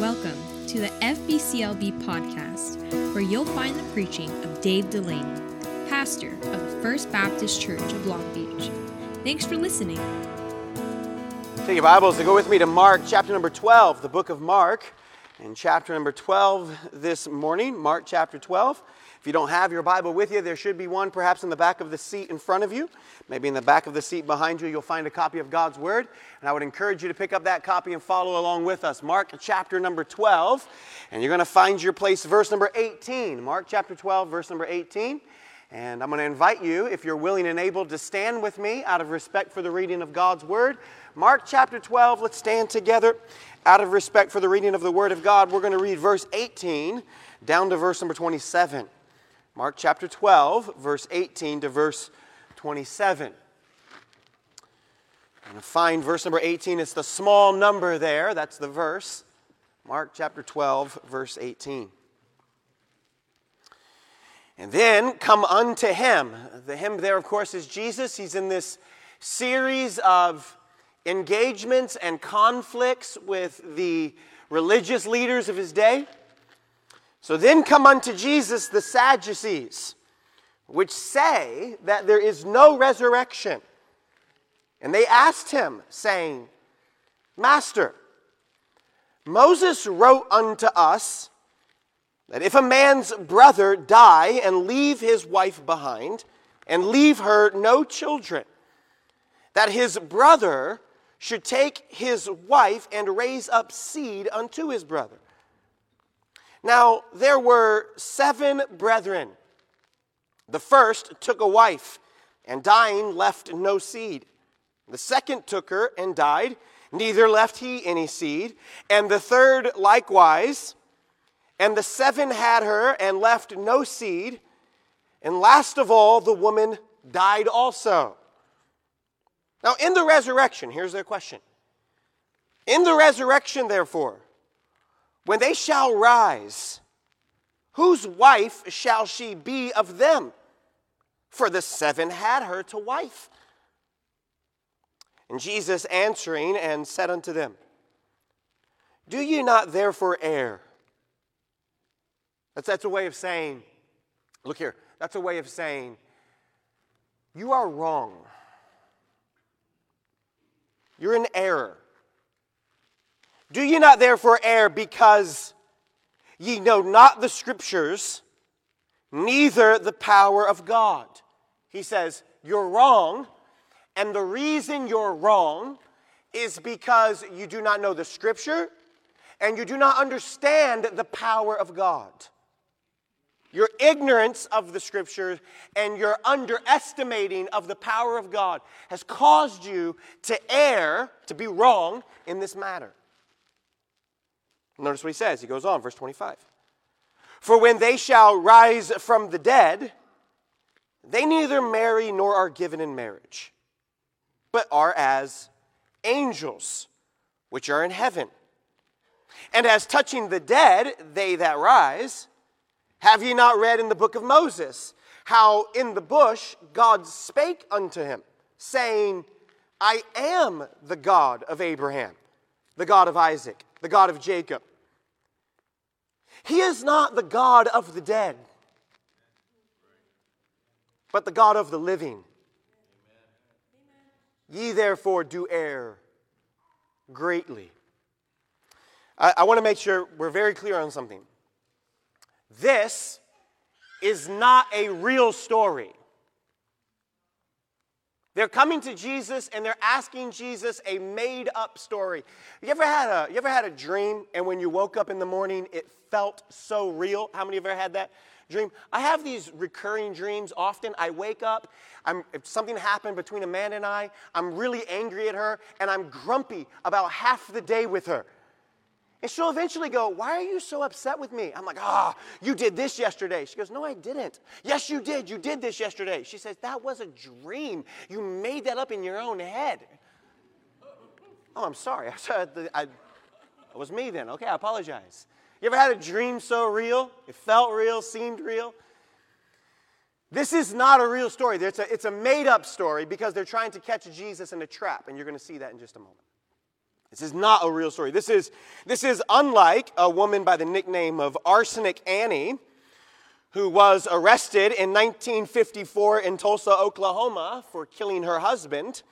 Welcome to the FBCLB podcast, where you'll find the preaching of Dave Delaney, pastor of the First Baptist Church of Long Beach. Thanks for listening. Take your Bibles to go with me to Mark chapter number 12, the book of Mark, and chapter number 12 this morning, Mark chapter 12. If you don't have your Bible with you, there should be one perhaps in the back of the seat in front of you. Maybe in the back of the seat behind you, you'll find a copy of God's Word. And I would encourage you to pick up that copy and follow along with us. Mark chapter number 12. And you're going to find your place, verse number 18. Mark chapter 12, verse number 18. And I'm going to invite you, if you're willing and able, to stand with me out of respect for the reading of God's Word. Mark chapter 12, let's stand together out of respect for the reading of the Word of God. We're going to read verse 18 down to verse number 27. Mark chapter 12, verse 18 to verse 27. I'm going to find verse number 18. It's the small number there. That's the verse. Mark chapter 12, verse 18. And then come unto him. The him there, of course, is Jesus. He's in this series of engagements and conflicts with the religious leaders of his day. So then come unto Jesus the Sadducees, which say that there is no resurrection. And they asked him, saying, Master, Moses wrote unto us that if a man's brother die and leave his wife behind, and leave her no children, that his brother should take his wife and raise up seed unto his brother. Now, there were 7 brethren. The first took a wife, and dying left no seed. The second took her and died, neither left he any seed. And the third likewise. And the 7 had her and left no seed. And last of all, the woman died also. Now, in the resurrection, here's their question. In the resurrection, therefore, when they shall rise, whose wife shall she be of them? For the 7 had her to wife. And Jesus answering and said unto them, Do ye not therefore err? That's a way of saying, look here, that's a way of saying, you are wrong. You're in error. Do ye not therefore err, because ye know not the Scriptures, neither the power of God? He says, you're wrong, and the reason you're wrong is because you do not know the Scripture, and you do not understand the power of God. Your ignorance of the Scriptures and your underestimating of the power of God has caused you to err, to be wrong in this matter. Notice what he says. He goes on, verse 25. For when they shall rise from the dead, they neither marry nor are given in marriage, but are as angels, which are in heaven. And as touching the dead, they that rise, have ye not read in the book of Moses, how in the bush God spake unto him, saying, I am the God of Abraham, the God of Isaac, the God of Jacob. He is not the God of the dead, but the God of the living. Amen. Ye therefore do err greatly. I want to make sure we're very clear on something. This is not a real story. They're coming to Jesus and they're asking Jesus a made-up story. You ever had a dream, and when you woke up in the morning, it felt so real? How many of you ever had that dream? I have these recurring dreams often. I wake up, if something happened between Amanda and I, I'm really angry at her, and I'm grumpy about half the day with her. And she'll eventually go, why are you so upset with me? I'm like, you did this yesterday. She goes, no, I didn't. Yes, you did. You did this yesterday. She says, that was a dream. You made that up in your own head. Oh, I'm sorry. It was me then. Okay, I apologize. You ever had a dream so real? It felt real, seemed real. This is not a real story. It's a made-up story because they're trying to catch Jesus in a trap, and you're going to see that in just a moment. This is not a real story. This is unlike a woman by the nickname of Arsenic Annie, who was arrested in 1954 in Tulsa, Oklahoma, for killing her husband.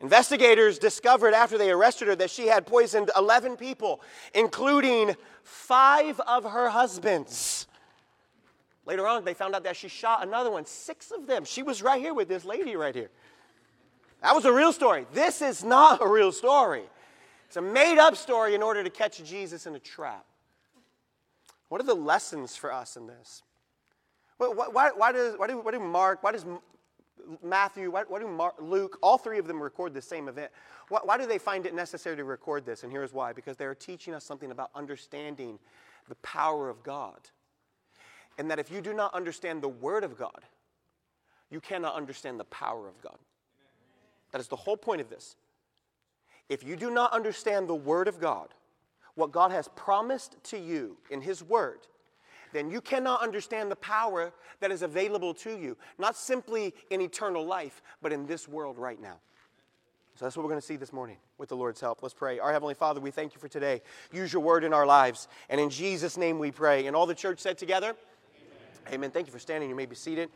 Investigators discovered after they arrested her that she had poisoned 11 people, including 5 of her husbands. Later on, they found out that she shot another one, 6 of them. She was right here with this lady right here. That was a real story. This is not a real story. It's a made-up story in order to catch Jesus in a trap. What are the lessons for us in this? Why do Mark, Matthew, Luke, all three of them record the same event? Why do they find it necessary to record this? And here's why. Because they are teaching us something about understanding the power of God. And that if you do not understand the Word of God, you cannot understand the power of God. That is the whole point of this. If you do not understand the Word of God, what God has promised to you in His Word, then you cannot understand the power that is available to you, not simply in eternal life, but in this world right now. So that's what we're going to see this morning with the Lord's help. Let's pray. Our Heavenly Father, we thank you for today. Use your word in our lives. And in Jesus' name we pray. And all the church said together, amen. Amen. Thank you for standing. You may be seated.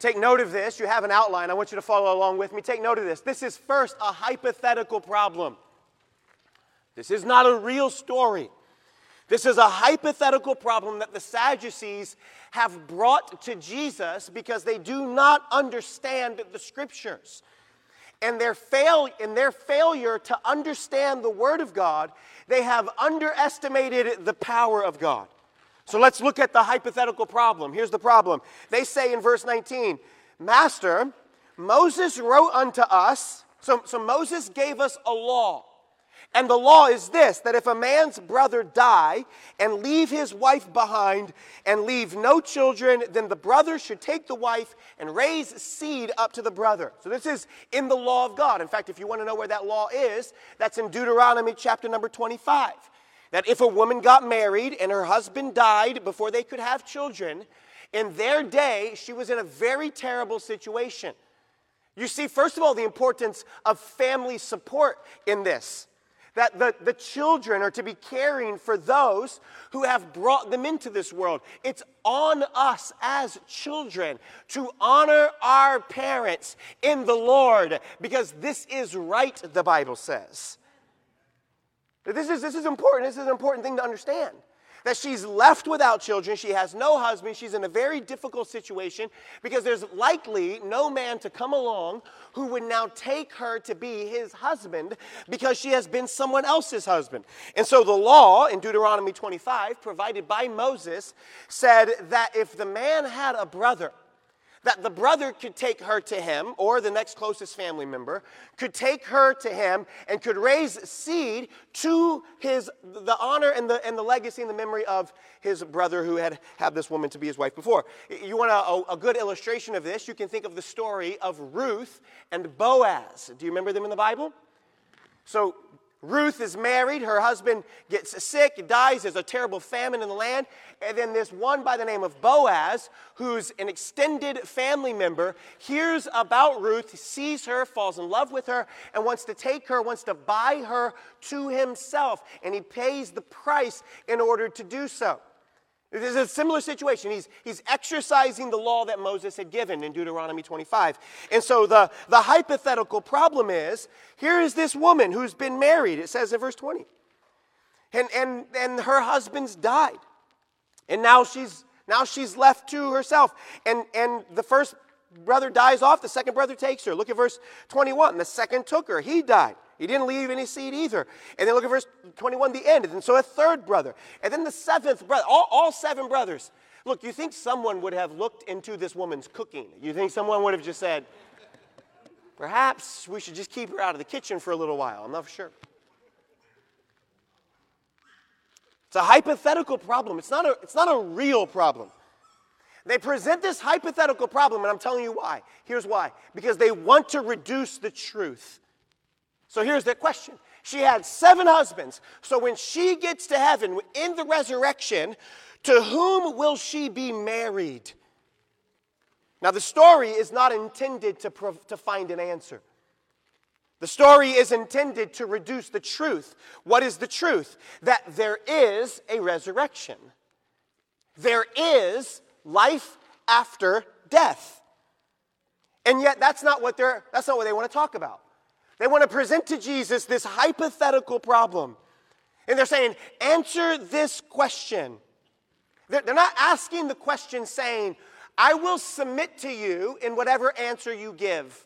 Take note of this. You have an outline. I want you to follow along with me. Take note of this. This is first a hypothetical problem. This is not a real story. This is a hypothetical problem that the Sadducees have brought to Jesus because they do not understand the Scriptures. And in their failure to understand the Word of God, they have underestimated the power of God. So let's look at the hypothetical problem. Here's the problem. They say in verse 19, Master, Moses wrote unto us, so Moses gave us a law. And the law is this, that if a man's brother die and leave his wife behind and leave no children, then the brother should take the wife and raise seed up to the brother. So this is in the law of God. In fact, if you want to know where that law is, that's in Deuteronomy chapter number 25. That if a woman got married and her husband died before they could have children, in their day, she was in a very terrible situation. You see, first of all, the importance of family support in this. That the children are to be caring for those who have brought them into this world. It's on us as children to honor our parents in the Lord, because this is right, the Bible says. This is important. This is an important thing to understand. That she's left without children. She has no husband. She's in a very difficult situation because there's likely no man to come along who would now take her to be his husband because she has been someone else's husband. And so the law in Deuteronomy 25, provided by Moses, said that if the man had a brother, that the brother could take her to him, or the next closest family member could take her to him and could raise seed to the honor and the legacy and the memory of his brother who had this woman to be his wife before. You want a good illustration of this? You can think of the story of Ruth and Boaz. Do you remember them in the Bible? So Ruth is married, her husband gets sick, dies, there's a terrible famine in the land, and then this one by the name of Boaz, who's an extended family member, hears about Ruth, sees her, falls in love with her, and wants to take her, wants to buy her to himself, and he pays the price in order to do so. This is a similar situation. He's exercising the law that Moses had given in Deuteronomy 25. And so the hypothetical problem is, here is this woman who's been married, it says in verse 20. And her husband's died. And now she's left to herself. And the first brother dies off, the second brother takes her. Look at verse 21. The second took her, he died. He didn't leave any seed either. And then look at verse 21, the end. And so a third brother. And then the seventh brother. All 7 brothers. Look, you think someone would have looked into this woman's cooking. You think someone would have just said, perhaps we should just keep her out of the kitchen for a little while. I'm not sure. It's a hypothetical problem. It's not a real problem. They present this hypothetical problem, and I'm telling you why. Here's why. Because they want to reduce the truth. So here's the question. She had 7 husbands. So when she gets to heaven in the resurrection, to whom will she be married? Now the story is not intended to find an answer. The story is intended to reduce the truth. What is the truth? That there is a resurrection. There is life after death. And yet that's not what they want to talk about. They want to present to Jesus this hypothetical problem. And they're saying, answer this question. They're not asking the question saying, I will submit to you in whatever answer you give.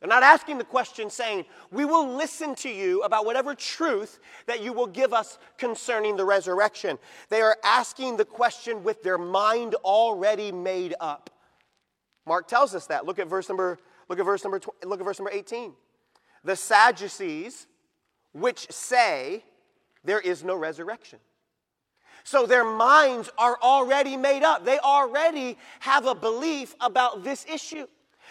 They're not asking the question saying, we will listen to you about whatever truth that you will give us concerning the resurrection. They are asking the question with their mind already made up. Mark tells us that. Look at verse number 18. The Sadducees, which say there is no resurrection. So their minds are already made up. They already have a belief about this issue.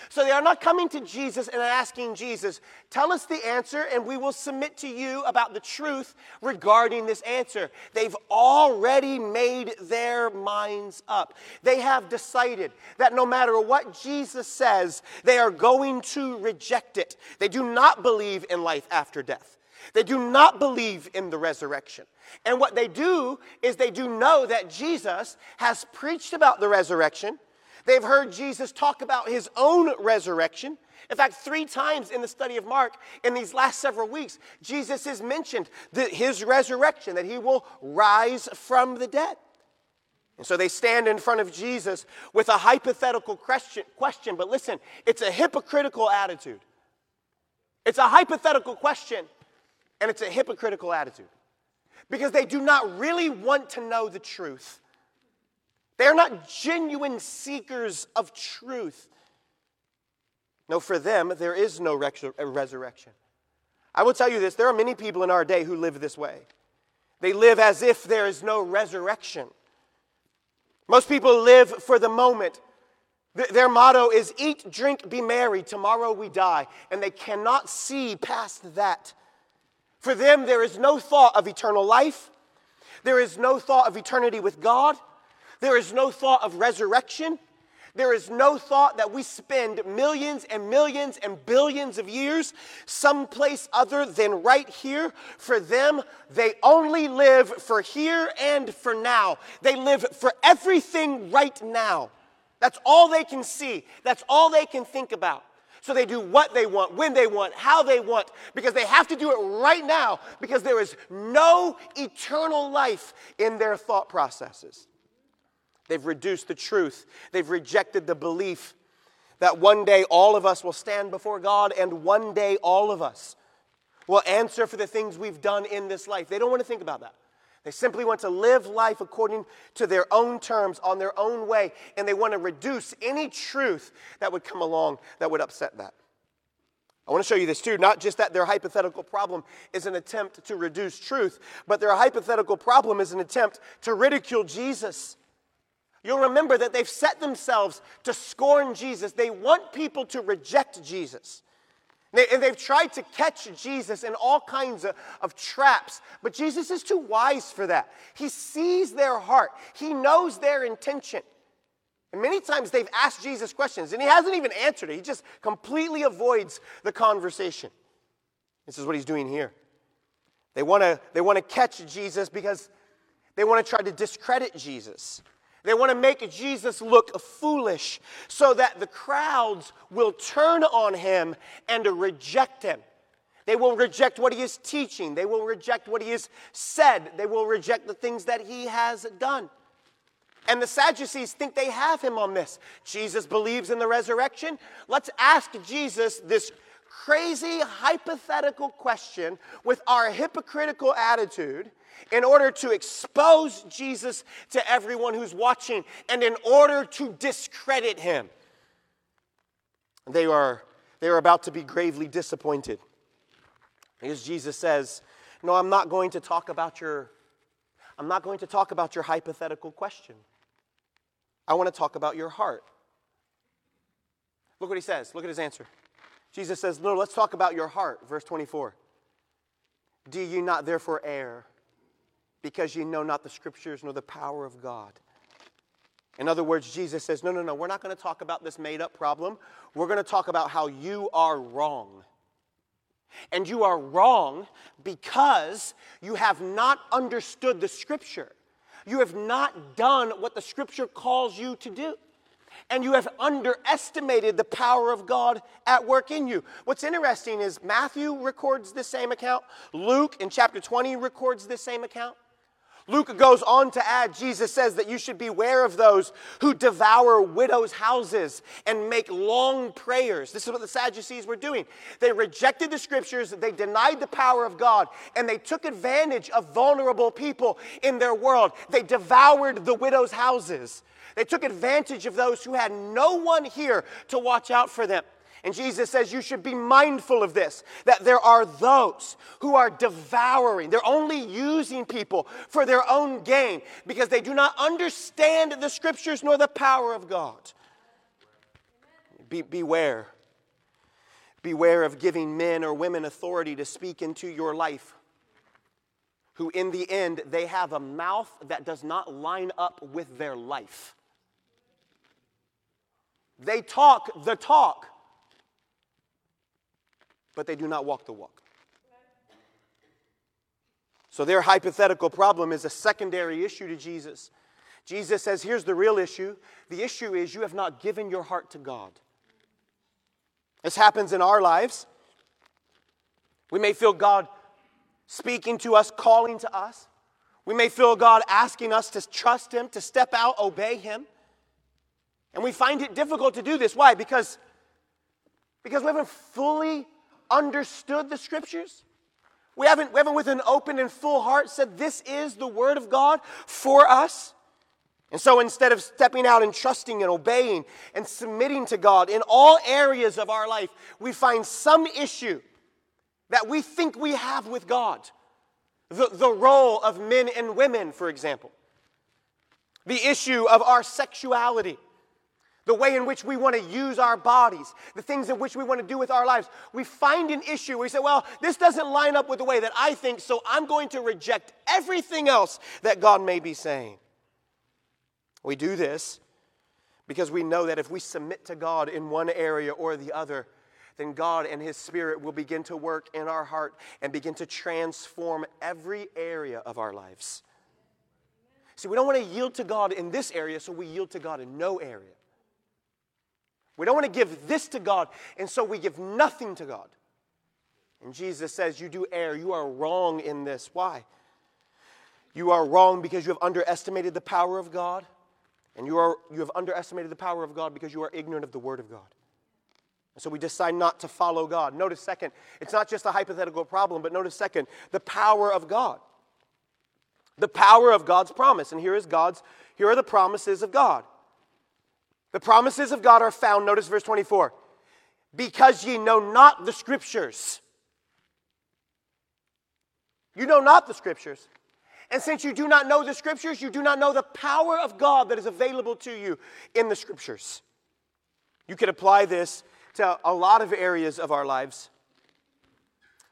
So they are not coming to Jesus and asking Jesus, tell us the answer and we will submit to you about the truth regarding this answer. They've already made their minds up. They have decided that no matter what Jesus says, they are going to reject it. They do not believe in life after death. They do not believe in the resurrection. And what they do is they do know that Jesus has preached about the resurrection. They've heard Jesus talk about his own resurrection. In fact, 3 times in the study of Mark, in these last several weeks, Jesus has mentioned his resurrection, that he will rise from the dead. And so they stand in front of Jesus with a hypothetical question. But listen, it's a hypocritical attitude. It's a hypothetical question, and it's a hypocritical attitude. Because they do not really want to know the truth. They are not genuine seekers of truth. No, for them, there is no resurrection. I will tell you this, there are many people in our day who live this way. They live as if there is no resurrection. Most people live for the moment. Their motto is, eat, drink, be merry, tomorrow we die. And they cannot see past that. For them, there is no thought of eternal life. There is no thought of eternity with God. There is no thought of resurrection. There is no thought that we spend millions and millions and billions of years someplace other than right here. For them, they only live for here and for now. They live for everything right now. That's all they can see. That's all they can think about. So they do what they want, when they want, how they want, because they have to do it right now, because there is no eternal life in their thought processes. They've reduced the truth. They've rejected the belief that one day all of us will stand before God and one day all of us will answer for the things we've done in this life. They don't want to think about that. They simply want to live life according to their own terms, on their own way, and they want to reduce any truth that would come along that would upset that. I want to show you this too, not just that their hypothetical problem is an attempt to reduce truth, but their hypothetical problem is an attempt to ridicule Jesus. You'll remember that they've set themselves to scorn Jesus. They want people to reject Jesus. And they've tried to catch Jesus in all kinds of traps. But Jesus is too wise for that. He sees their heart. He knows their intention. And many times they've asked Jesus questions, and he hasn't even answered it. He just completely avoids the conversation. This is what he's doing here. They want to catch Jesus because they want to try to discredit Jesus. They want to make Jesus look foolish so that the crowds will turn on him and reject him. They will reject what he is teaching. They will reject what he has said. They will reject the things that he has done. And the Sadducees think they have him on this. Jesus believes in the resurrection. Let's ask Jesus this crazy hypothetical question with our hypocritical attitude in order to expose Jesus to everyone who's watching and in order to discredit him. They are about to be gravely disappointed. Because Jesus says, no, I'm not going to talk about your hypothetical question. I want to talk about your heart. Look what he says. Look at his answer. Jesus says, no, let's talk about your heart. Verse 24. Do you not therefore err, because you know not the scriptures nor the power of God? In other words, Jesus says, no, we're not going to talk about this made-up problem. We're going to talk about how you are wrong. And you are wrong because you have not understood the Scripture. You have not done what the Scripture calls you to do. And you have underestimated the power of God at work in you. What's interesting is Matthew records the same account. Luke in chapter 20 records the same account. Luke goes on to add, Jesus says that you should beware of those who devour widows' houses and make long prayers. This is what the Sadducees were doing. They rejected the Scriptures, they denied the power of God, and they took advantage of vulnerable people in their world. They devoured the widows' houses. They took advantage of those who had no one here to watch out for them. And Jesus says you should be mindful of this, that there are those who are devouring. They're only using people for their own gain because they do not understand the Scriptures nor the power of God. Beware. Beware of giving men or women authority to speak into your life, who in the end, they have a mouth that does not line up with their life. They talk the talk, but they do not walk the walk. So their hypothetical problem is a secondary issue to Jesus. Jesus says, here's the real issue. The issue is you have not given your heart to God. This happens in our lives. We may feel God speaking to us, calling to us. We may feel God asking us to trust Him, to step out, obey Him. And we find it difficult to do this. Why? Because we haven't fully understood the Scriptures. We haven't with an open and full heart said this is the Word of God for us. And so instead of stepping out and trusting and obeying and submitting to God in all areas of our life, we find some issue that we think we have with God. The role of men and women, for example. The issue of our sexuality. The way in which we want to use our bodies, the things in which we want to do with our lives. We find an issue. We say, well, this doesn't line up with the way that I think, so I'm going to reject everything else that God may be saying. We do this because we know that if we submit to God in one area or the other, then God and His Spirit will begin to work in our heart and begin to transform every area of our lives. See, we don't want to yield to God in this area, so we yield to God in no area. We don't want to give this to God, and so we give nothing to God. And Jesus says, you do err. You are wrong in this. Why? You are wrong because you have underestimated the power of God, and you have underestimated the power of God because you are ignorant of the Word of God. And so we decide not to follow God. Notice second, it's not just a hypothetical problem, but notice second, the power of God. The power of God's promise. And here are the promises of God. The promises of God are found, notice verse 24, because ye know not the Scriptures. You know not the Scriptures. And since you do not know the Scriptures, you do not know the power of God that is available to you in the Scriptures. You could apply this to a lot of areas of our lives.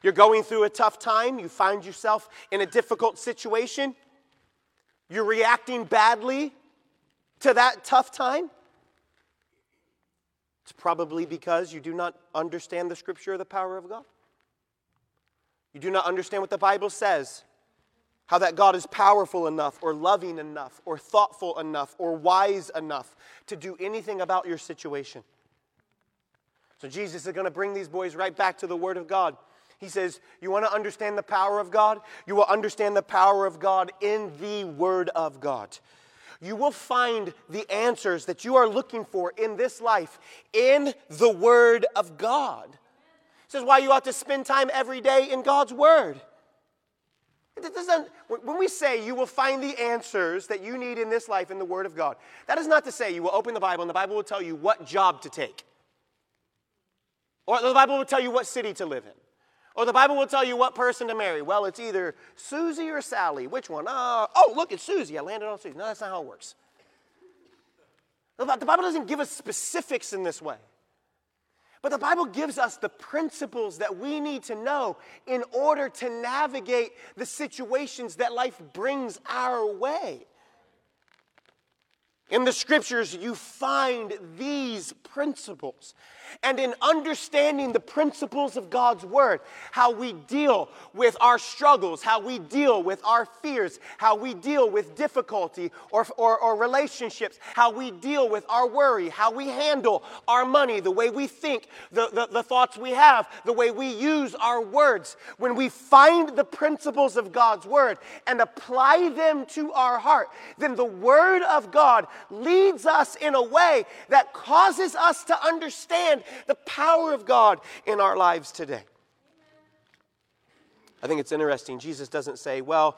You're going through a tough time. You find yourself in a difficult situation. You're reacting badly to that tough time. It's probably because you do not understand the Scripture or the power of God. You do not understand what the Bible says, how that God is powerful enough or loving enough or thoughtful enough or wise enough to do anything about your situation. So Jesus is going to bring these boys right back to the Word of God. He says, you want to understand the power of God? You will understand the power of God in the Word of God. You will find the answers that you are looking for in this life in the Word of God. This is why you ought to spend time every day in God's Word. When we say you will find the answers that you need in this life in the Word of God, that is not to say you will open the Bible and the Bible will tell you what job to take. Or the Bible will tell you what city to live in. Or the Bible will tell you what person to marry. Well, it's either Susie or Sally. Which one? Oh, look, it's Susie. I landed on Susie. No, that's not how it works. The Bible doesn't give us specifics in this way. But the Bible gives us the principles that we need to know in order to navigate the situations that life brings our way. In the Scriptures, you find these principles. and in understanding the principles of God's word, how we deal with our struggles, how we deal with our fears, how we deal with difficulty or relationships, how we deal with our worry, how we handle our money, the way we think, the thoughts we have, the way we use our words. When we find the principles of God's word and apply them to our heart, then the word of God leads us in a way that causes us to understand the power of God in our lives today. I think it's interesting. Jesus doesn't say, well,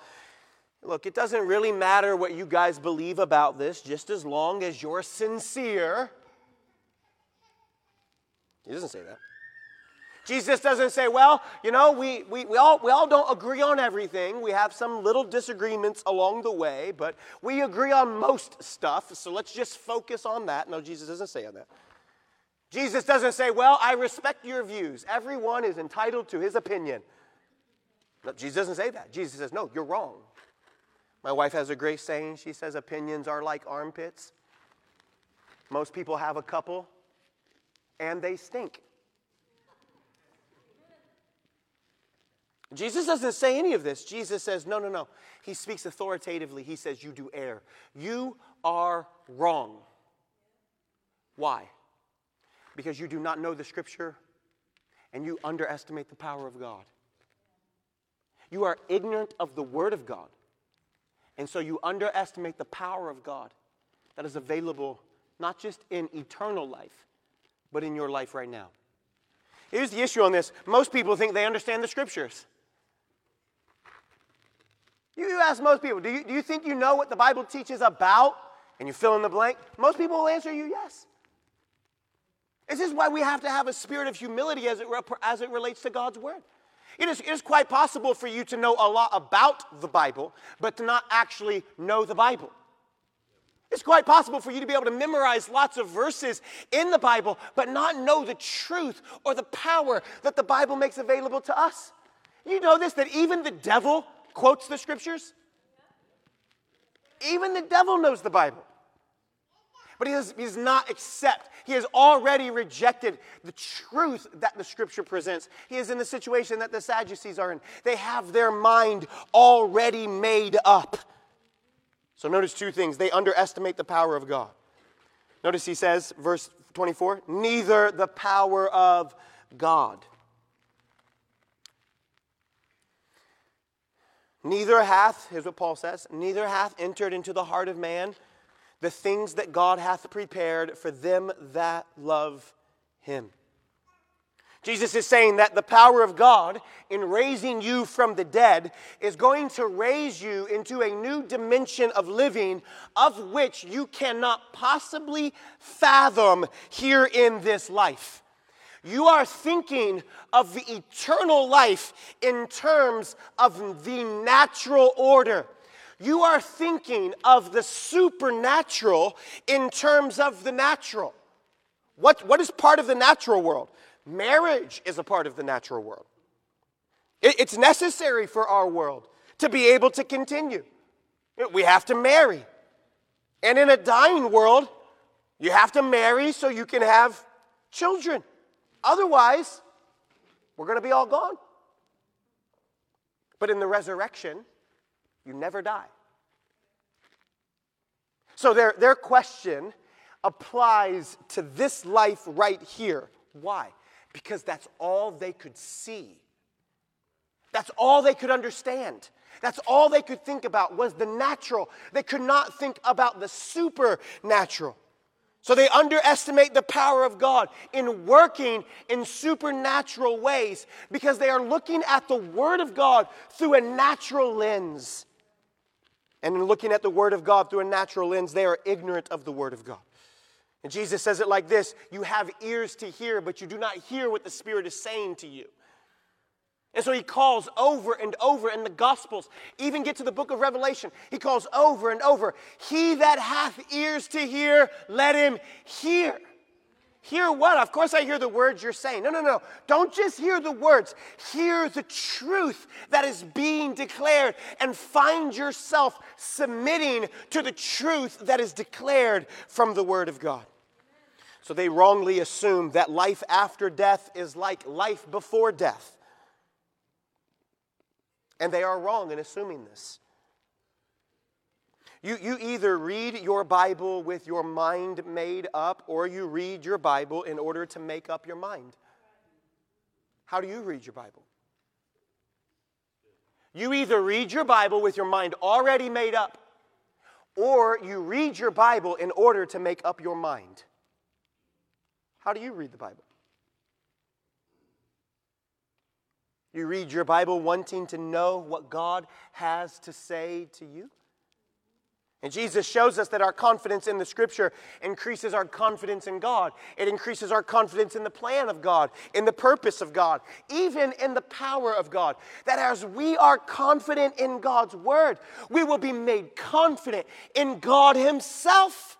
look, it doesn't really matter what you guys believe about this, just as long as you're sincere. He doesn't say that. Jesus doesn't say, well, you know, we all don't agree on everything. We have some little disagreements along the way, but we agree on most stuff, so let's just focus on that. No, Jesus doesn't say that. Jesus doesn't say, well, I respect your views. Everyone is entitled to his opinion. No, Jesus doesn't say that. Jesus says, no, you're wrong. My wife has a great saying. She says, opinions are like armpits. Most people have a couple, and they stink. Jesus doesn't say any of this. Jesus says, no, no, no. He speaks authoritatively. He says, you do err. You are wrong. Why? Because you do not know the scripture and you underestimate the power of God. You are ignorant of the word of God. And so you underestimate the power of God that is available not just in eternal life, but in your life right now. Here's the issue on this. Most people think they understand the scriptures. You ask most people, do you think you know what the Bible teaches about? And you fill in the blank. Most people will answer you yes. This is why we have to have a spirit of humility as it relates to God's word. It is quite possible for you to know a lot about the Bible, but to not actually know the Bible. It's quite possible for you to be able to memorize lots of verses in the Bible, but not know the truth or the power that the Bible makes available to us. You know this, that even the devil quotes the scriptures? Even the devil knows the Bible. But he does not accept. He has already rejected the truth that the scripture presents. He is in the situation that the Sadducees are in. They have their mind already made up. So notice two things. They underestimate the power of God. Notice he says, verse 24, neither the power of God. Neither hath, here's what Paul says, neither hath entered into the heart of man the things that God hath prepared for them that love him. Jesus is saying that the power of God in raising you from the dead is going to raise you into a new dimension of living of which you cannot possibly fathom here in this life. You are thinking of the eternal life in terms of the natural order. You are thinking of the supernatural in terms of the natural. What is part of the natural world? Marriage is a part of the natural world. It's necessary for our world to be able to continue. We have to marry. And in a dying world, you have to marry so you can have children. Otherwise, we're going to be all gone. But in the resurrection, you never die. So their question applies to this life right here. Why? Because that's all they could see. That's all they could understand. That's all they could think about was the natural. They could not think about the supernatural. So they underestimate the power of God in working in supernatural ways because they are looking at the Word of God through a natural lens. And in looking at the Word of God through a natural lens, they are ignorant of the Word of God. And Jesus says it like this, you have ears to hear, but you do not hear what the Spirit is saying to you. And so he calls over and over in the Gospels, even get to the book of Revelation. He calls over and over, he that hath ears to hear, let him hear. Hear what? Of course I hear the words you're saying. No, no, no. Don't just hear the words. Hear the truth that is being declared and find yourself submitting to the truth that is declared from the Word of God. So they wrongly assume that life after death is like life before death. And they are wrong in assuming this. You either read your Bible with your mind made up, or you read your Bible in order to make up your mind. How do you read your Bible? You either read your Bible with your mind already made up, or you read your Bible in order to make up your mind. How do you read the Bible? You read your Bible wanting to know what God has to say to you? And Jesus shows us that our confidence in the Scripture increases our confidence in God. It increases our confidence in the plan of God, in the purpose of God, even in the power of God. That as we are confident in God's Word, we will be made confident in God Himself.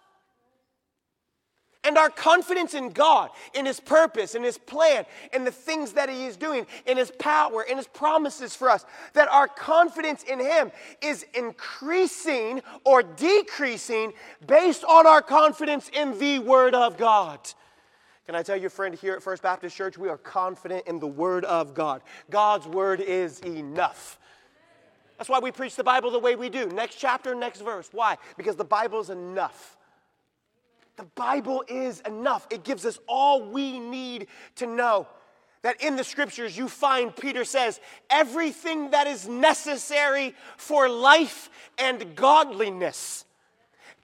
And our confidence in God, in His purpose, in His plan, in the things that He is doing, in His power, in His promises for us, that our confidence in Him is increasing or decreasing based on our confidence in the Word of God. Can I tell you, friend, here at First Baptist Church, we are confident in the Word of God. God's Word is enough. That's why we preach the Bible the way we do. Next chapter, next verse. Why? Because the Bible is enough. The Bible is enough. It gives us all we need to know. That in the Scriptures you find, Peter says, everything that is necessary for life and godliness.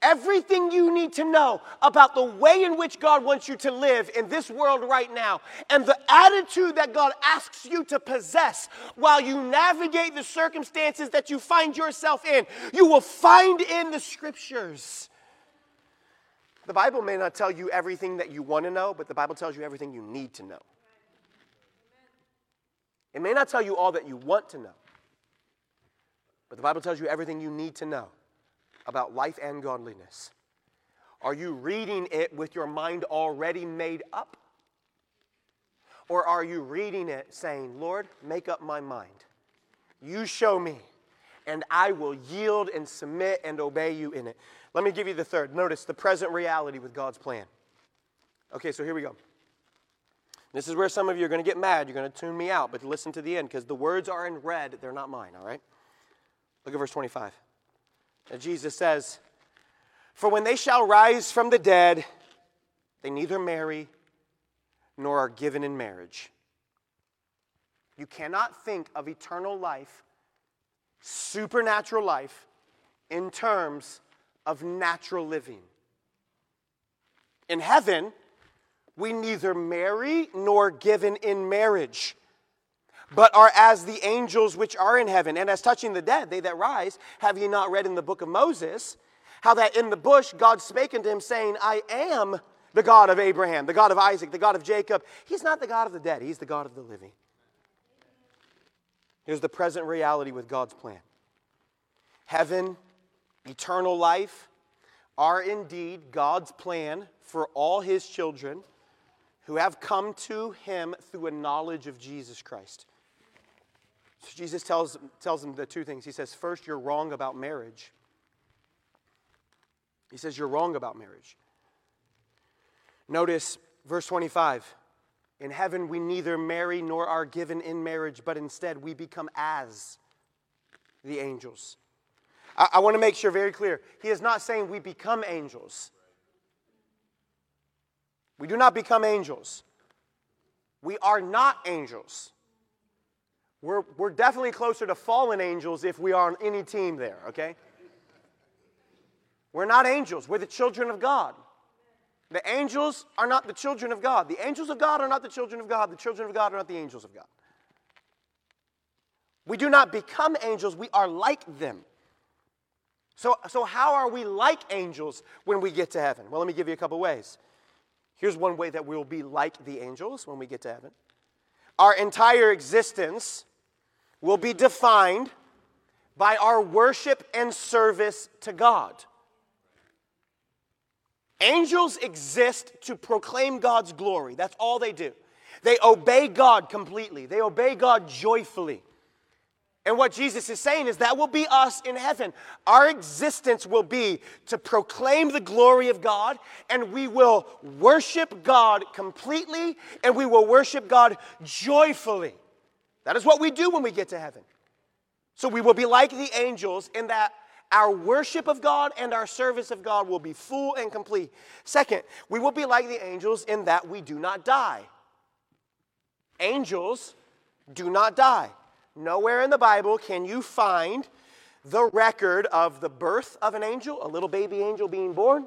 Everything you need to know about the way in which God wants you to live in this world right now, and the attitude that God asks you to possess while you navigate the circumstances that you find yourself in, you will find in the Scriptures. The Bible may not tell you everything that you want to know, but the Bible tells you everything you need to know. It may not tell you all that you want to know, but the Bible tells you everything you need to know about life and godliness. Are you reading it with your mind already made up? Or are you reading it saying, Lord, make up my mind. You show me, and I will yield and submit and obey you in it. Let me give you the third. Notice the present reality with God's plan. Okay, so here we go. This is where some of you are going to get mad. You're going to tune me out, but listen to the end because the words are in red. They're not mine, all right? Look at verse 25. And Jesus says, "For when they shall rise from the dead, they neither marry nor are given in marriage." You cannot think of eternal life, supernatural life, in terms of natural living. In heaven, we neither marry nor given in marriage, but are as the angels which are in heaven. And as touching the dead, they that rise, have ye not read in the book of Moses, how that in the bush God spake unto him, saying, I am the God of Abraham, the God of Isaac, the God of Jacob. He's not the God of the dead, He's the God of the living. Here's the present reality with God's plan. Heaven, eternal life are indeed God's plan for all His children who have come to Him through a knowledge of Jesus Christ. So Jesus tells them the two things. He says, first, you're wrong about marriage. He says, you're wrong about marriage. Notice verse 25. In heaven, we neither marry nor are given in marriage, but instead we become as the angels. I want to make sure very clear. He is not saying we become angels. We do not become angels. We are not angels. We're definitely closer to fallen angels if we are on any team there, okay? We're not angels. We're the children of God. The angels are not the children of God. The angels of God are not the children of God. The children of God are not the angels of God. We do not become angels. We are like them. So how are we like angels when we get to heaven? Well, let me give you a couple ways. Here's one way that we'll be like the angels when we get to heaven. Our entire existence will be defined by our worship and service to God. Angels exist to proclaim God's glory. That's all they do. They obey God completely. They obey God joyfully. And what Jesus is saying is that will be us in heaven. Our existence will be to proclaim the glory of God, and we will worship God completely, and we will worship God joyfully. That is what we do when we get to heaven. So we will be like the angels in that our worship of God and our service of God will be full and complete. Second, we will be like the angels in that we do not die. Angels do not die. Nowhere in the Bible can you find the record of the birth of an angel, a little baby angel being born,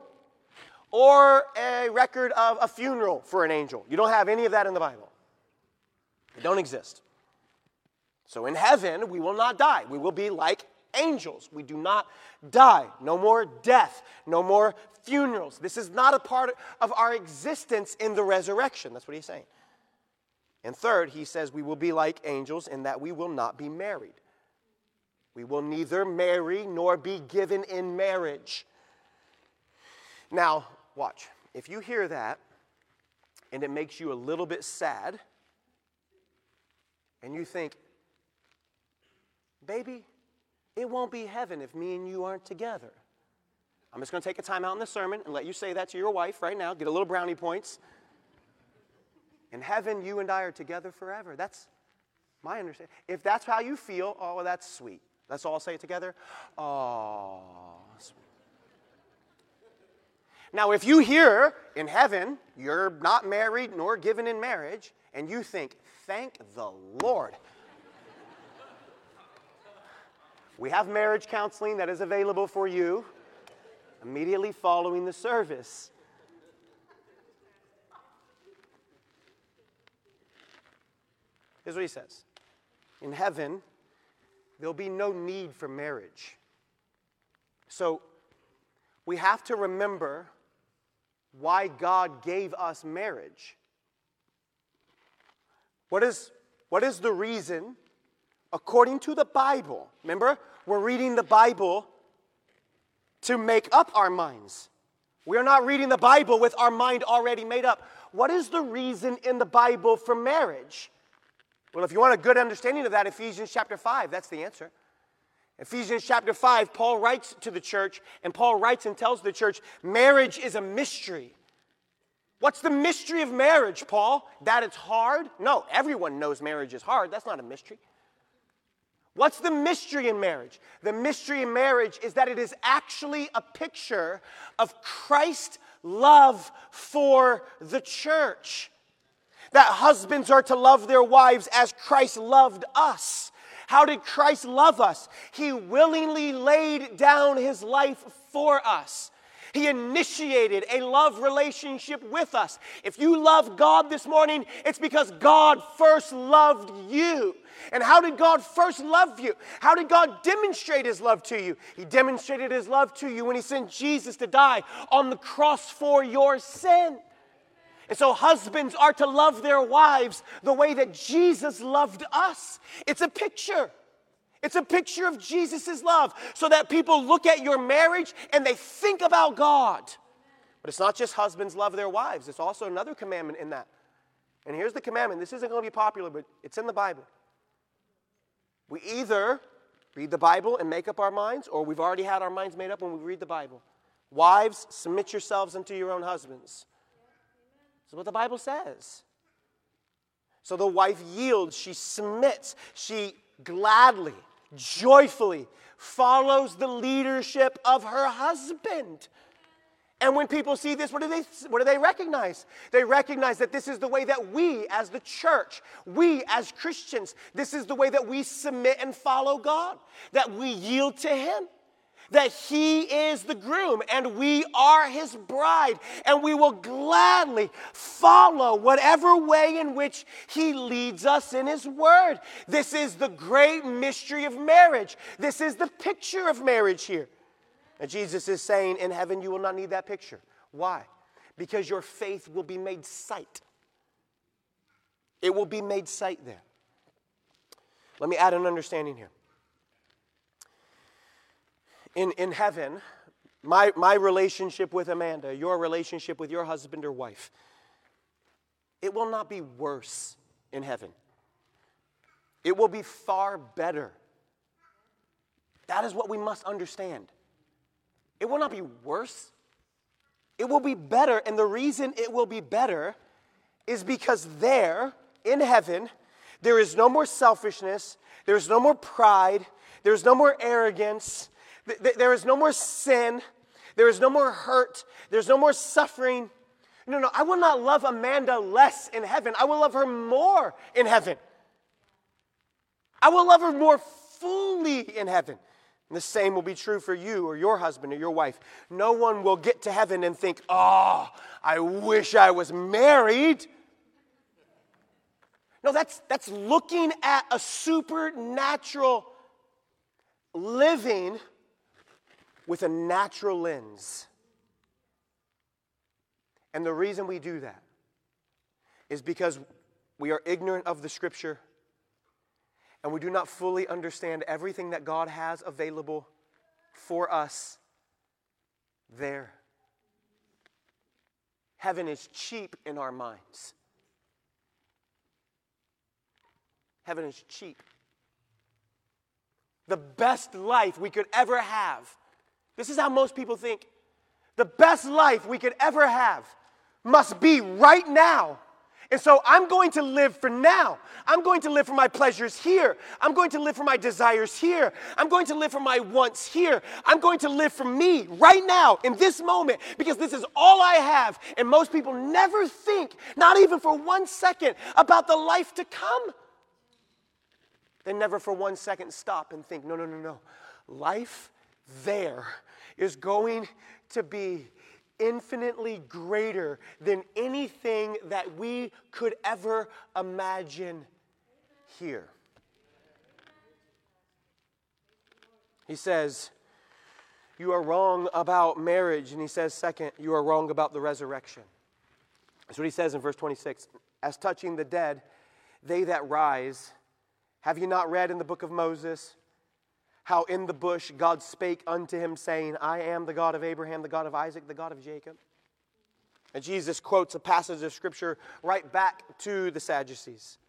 or a record of a funeral for an angel. You don't have any of that in the Bible. They don't exist. So in heaven, we will not die. We will be like angels. We do not die. No more death. No more funerals. This is not a part of our existence in the resurrection. That's what he's saying. And third, he says we will be like angels in that we will not be married. We will neither marry nor be given in marriage. Now, watch. If you hear that and it makes you a little bit sad and you think, baby, it won't be heaven if me and you aren't together. I'm just going to take a time out in the sermon and let you say that to your wife right now. Get a little brownie points. In heaven, you and I are together forever. That's my understanding. If that's how you feel, oh, that's sweet. Let's all say it together. Oh, sweet. Now, if you hear in heaven, you're not married nor given in marriage, and you think, thank the Lord. We have marriage counseling that is available for you immediately following the service. Here's what he says. In heaven, there'll be no need for marriage. So we have to remember why God gave us marriage. What is the reason, according to the Bible? Remember, we're reading the Bible to make up our minds. We are not reading the Bible with our mind already made up. What is the reason in the Bible for marriage? Well, if you want a good understanding of that, Ephesians chapter 5, that's the answer. Ephesians chapter 5, Paul writes to the church, and Paul writes and tells the church, marriage is a mystery. What's the mystery of marriage, Paul? That it's hard? No, everyone knows marriage is hard. That's not a mystery. What's the mystery in marriage? The mystery in marriage is that it is actually a picture of Christ's love for the church. That husbands are to love their wives as Christ loved us. How did Christ love us? He willingly laid down his life for us. He initiated a love relationship with us. If you love God this morning, it's because God first loved you. And how did God first love you? How did God demonstrate his love to you? He demonstrated his love to you when he sent Jesus to die on the cross for your sin. And so husbands are to love their wives the way that Jesus loved us. It's a picture. It's a picture of Jesus' love so that people look at your marriage and they think about God. But it's not just husbands love their wives. It's also another commandment in that. And here's the commandment. This isn't going to be popular, but it's in the Bible. We either read the Bible and make up our minds, or we've already had our minds made up when we read the Bible. Wives, submit yourselves unto your own husbands. That's what the Bible says. So the wife yields, she submits, she gladly, joyfully follows the leadership of her husband. And when people see this, what do they recognize? They recognize that this is the way that we as the church, we as Christians, this is the way that we submit and follow God, that we yield to him. That he is the groom and we are his bride, and we will gladly follow whatever way in which he leads us in his word. This is the great mystery of marriage. This is the picture of marriage here. And Jesus is saying in heaven you will not need that picture. Why? Because your faith will be made sight. It will be made sight there. Let me add an understanding here. In heaven, my relationship with Amanda, your relationship with your husband or wife, it will not be worse in heaven. It will be far better That is what we must understand. It will not be worse. It will be better, and the reason it will be better is because there, in heaven, there is no more selfishness, there is no more pride, there is no more arrogance, there is no more sin, there is no more hurt, there's no more suffering. No, I will not love Amanda less in heaven. I will love her more in heaven. I will love her more fully in heaven. And the same will be true for you or your husband or your wife. No one will get to heaven and think, oh, I wish I was married. No, that's looking at a supernatural living with a natural lens. And the reason we do that is because we are ignorant of the Scripture and we do not fully understand everything that God has available for us there. Heaven is cheap in our minds. Heaven is cheap. The best life we could ever have. This is how most people think. The best life we could ever have must be right now. And so I'm going to live for now. I'm going to live for my pleasures here. I'm going to live for my desires here. I'm going to live for my wants here. I'm going to live for me right now in this moment because this is all I have. And most people never think, not even for 1 second, about the life to come. They never for 1 second stop and think, no. Life there is going to be infinitely greater than anything that we could ever imagine here. He says, you are wrong about marriage. And he says, second, you are wrong about the resurrection. That's what he says in verse 26. As touching the dead, they that rise, have you not read in the book of Moses, how in the bush God spake unto him, saying, I am the God of Abraham, the God of Isaac, the God of Jacob. And Jesus quotes a passage of Scripture right back to the Sadducees.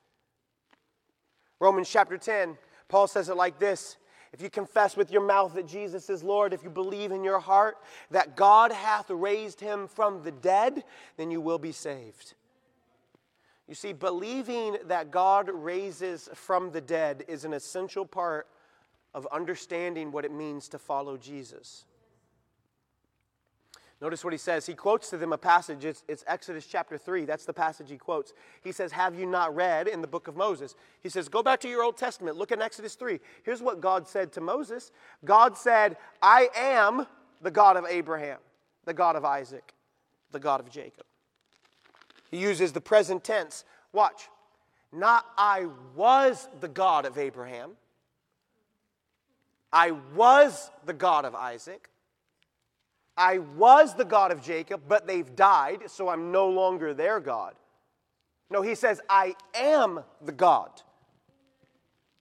Romans chapter 10, Paul says it like this. If you confess with your mouth that Jesus is Lord, if you believe in your heart that God hath raised him from the dead, then you will be saved. You see, believing that God raises from the dead is an essential part of understanding what it means to follow Jesus. Notice what he says. He quotes to them a passage. It's Exodus chapter 3. That's the passage he quotes. He says, have you not read in the book of Moses? He says, go back to your Old Testament. Look in Exodus 3. Here's what God said to Moses. God said, I am the God of Abraham, the God of Isaac, the God of Jacob. He uses the present tense. Watch. Not I was the God of Abraham. I was the God of Isaac. I was the God of Jacob, but they've died, so I'm no longer their God. No, he says, I am the God.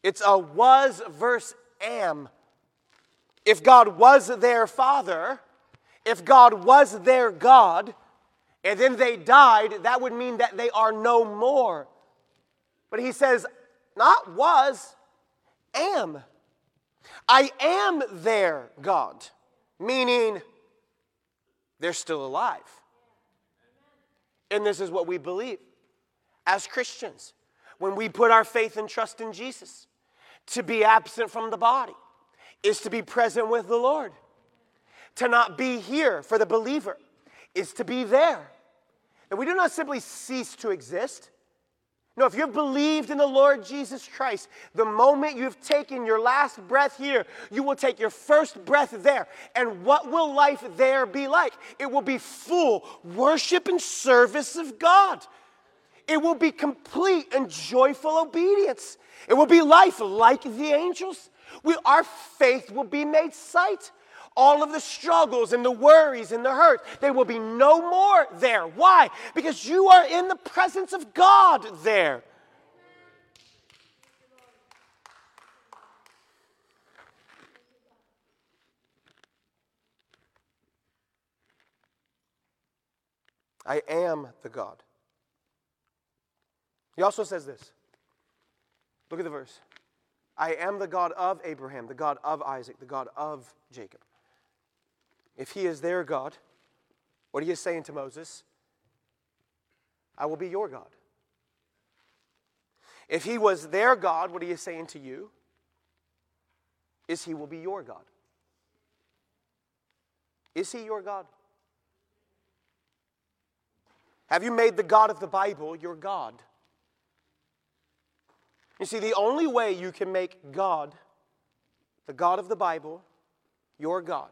It's a was versus am. If God was their father, if God was their God, and then they died, that would mean that they are no more. But he says, not was, am. I am their God, meaning they're still alive. And this is what we believe as Christians when we put our faith and trust in Jesus. To be absent from the body is to be present with the Lord. To not be here for the believer is to be there. And we do not simply cease to exist. No, if you've believed in the Lord Jesus Christ, the moment you've taken your last breath here, you will take your first breath there. And what will life there be like? It will be full worship and service of God. It will be complete and joyful obedience. It will be life like the angels. Our faith will be made sight. All of the struggles and the worries and the hurt, they will be no more there. Why? Because you are in the presence of God there. I am the God. He also says this. Look at the verse. I am the God of Abraham, the God of Isaac, the God of Jacob. If he is their God, what are you saying to Moses? I will be your God. If he was their God, what are you saying to you? Is he will be your God. Is he your God? Have you made the God of the Bible your God? You see, the only way you can make God, the God of the Bible, your God,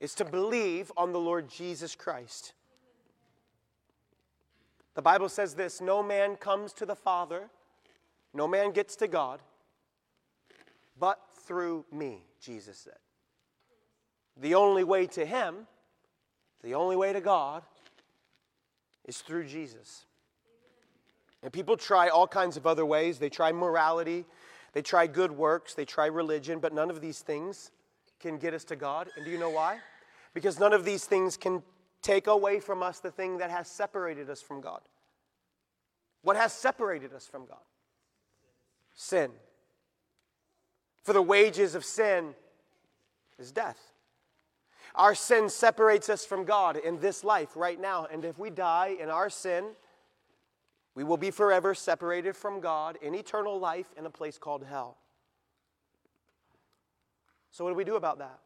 is to believe on the Lord Jesus Christ. The Bible says this, no man comes to the Father, no man gets to God, but through me, Jesus said. The only way to him, the only way to God, is through Jesus. And people try all kinds of other ways. They try morality, they try good works, they try religion, but none of these things can get us to God. And do you know why? Because none of these things can take away from us the thing that has separated us from God. What has separated us from God? Sin. For the wages of sin is death. Our sin separates us from God in this life right now. And if we die in our sin, we will be forever separated from God in eternal life in a place called hell. So what do we do about that?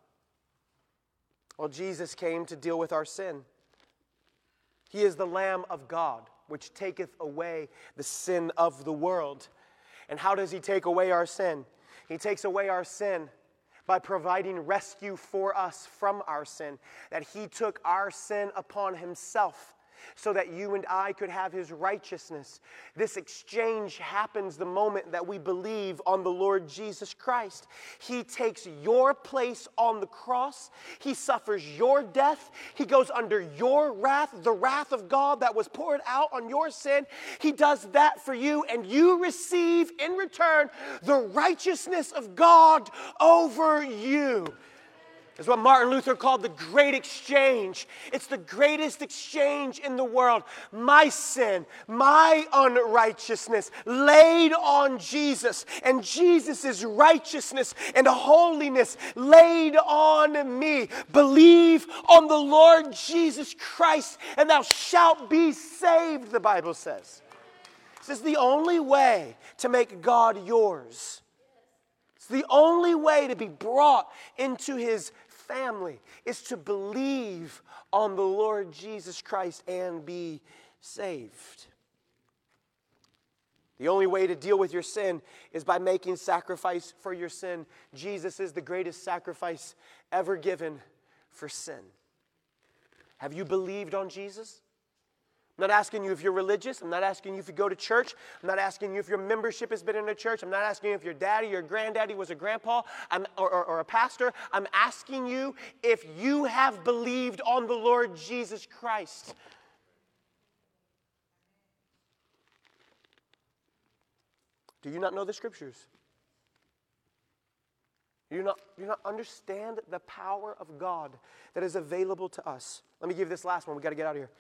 Well, Jesus came to deal with our sin. He is the Lamb of God, which taketh away the sin of the world. And how does he take away our sin? He takes away our sin by providing rescue for us from our sin, that he took our sin upon himself so that you and I could have his righteousness. This exchange happens the moment that we believe on the Lord Jesus Christ. He takes your place on the cross. He suffers your death. He goes under your wrath, the wrath of God that was poured out on your sin. He does that for you, and you receive in return the righteousness of God over you. It's what Martin Luther called the great exchange. It's the greatest exchange in the world. My sin, my unrighteousness laid on Jesus, and Jesus' righteousness and holiness laid on me. Believe on the Lord Jesus Christ, and thou shalt be saved, the Bible says. This is the only way to make God yours. It's the only way to be brought into his family is to believe on the Lord Jesus Christ and be saved. The only way to deal with your sin is by making sacrifice for your sin. Jesus is the greatest sacrifice ever given for sin. Have you believed on Jesus? I'm not asking you if you're religious. I'm not asking you if you go to church. I'm not asking you if your membership has been in a church. I'm not asking you if your daddy or your granddaddy was a grandpa or a pastor. I'm asking you if you have believed on the Lord Jesus Christ. Do you not know the scriptures? Do you not understand the power of God that is available to us? Let me give you this last one. We've got to get out of here.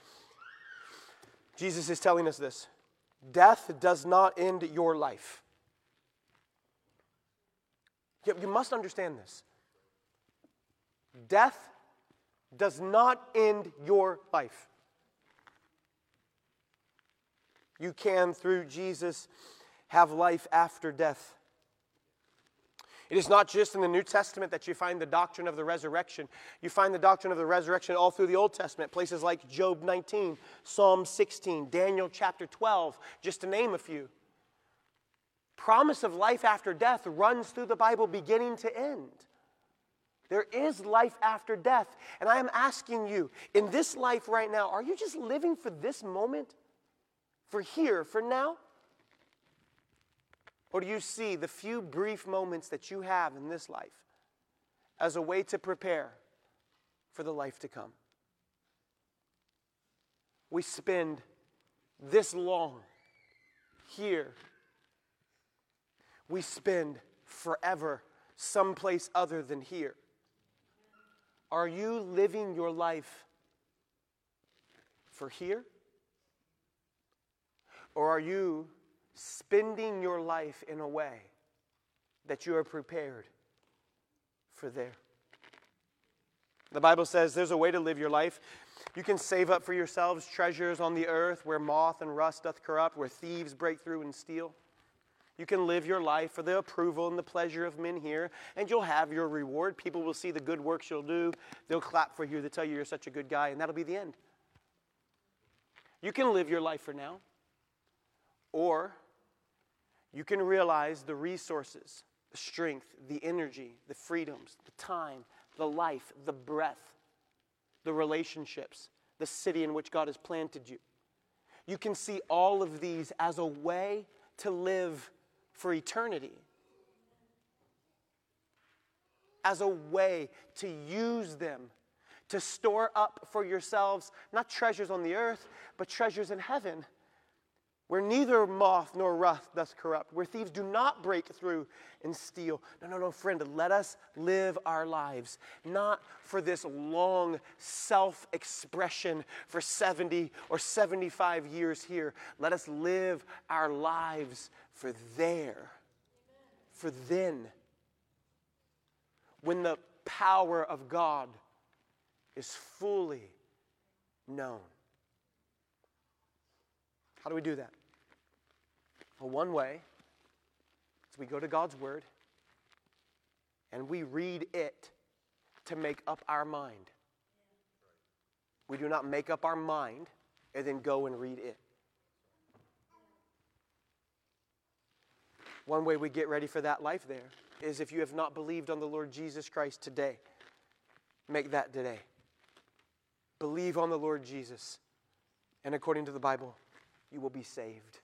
Jesus is telling us this. Death does not end your life. You must understand this. Death does not end your life. You can, through Jesus, have life after death. It is not just in the New Testament that you find the doctrine of the resurrection. You find the doctrine of the resurrection all through the Old Testament. Places like Job 19, Psalm 16, Daniel chapter 12, just to name a few. Promise of life after death runs through the Bible beginning to end. There is life after death. And I am asking you, in this life right now, are you just living for this moment? For here, for now? Or do you see the few brief moments that you have in this life as a way to prepare for the life to come? We spend this long here. We spend forever someplace other than here. Are you living your life for here? Or are you spending your life in a way that you are prepared for there. The Bible says there's a way to live your life. You can save up for yourselves treasures on the earth where moth and rust doth corrupt, where thieves break through and steal. You can live your life for the approval and the pleasure of men here, and you'll have your reward. People will see the good works you'll do. They'll clap for you. They'll tell you you're such a good guy, and that'll be the end. You can live your life for now, or you can realize the resources, the strength, the energy, the freedoms, the time, the life, the breath, the relationships, the city in which God has planted you. You can see all of these as a way to live for eternity, as a way to use them to store up for yourselves not treasures on the earth, but treasures in heaven, where neither moth nor rust doth corrupt, where thieves do not break through and steal. No, friend, let us live our lives, not for this long self-expression for 70 or 75 years here. Let us live our lives for there, for then, when the power of God is fully known. How do we do that? Well, one way is we go to God's Word and we read it to make up our mind. We do not make up our mind and then go and read it. One way we get ready for that life there is if you have not believed on the Lord Jesus Christ today, make that today. Believe on the Lord Jesus, and according to the Bible, you will be saved.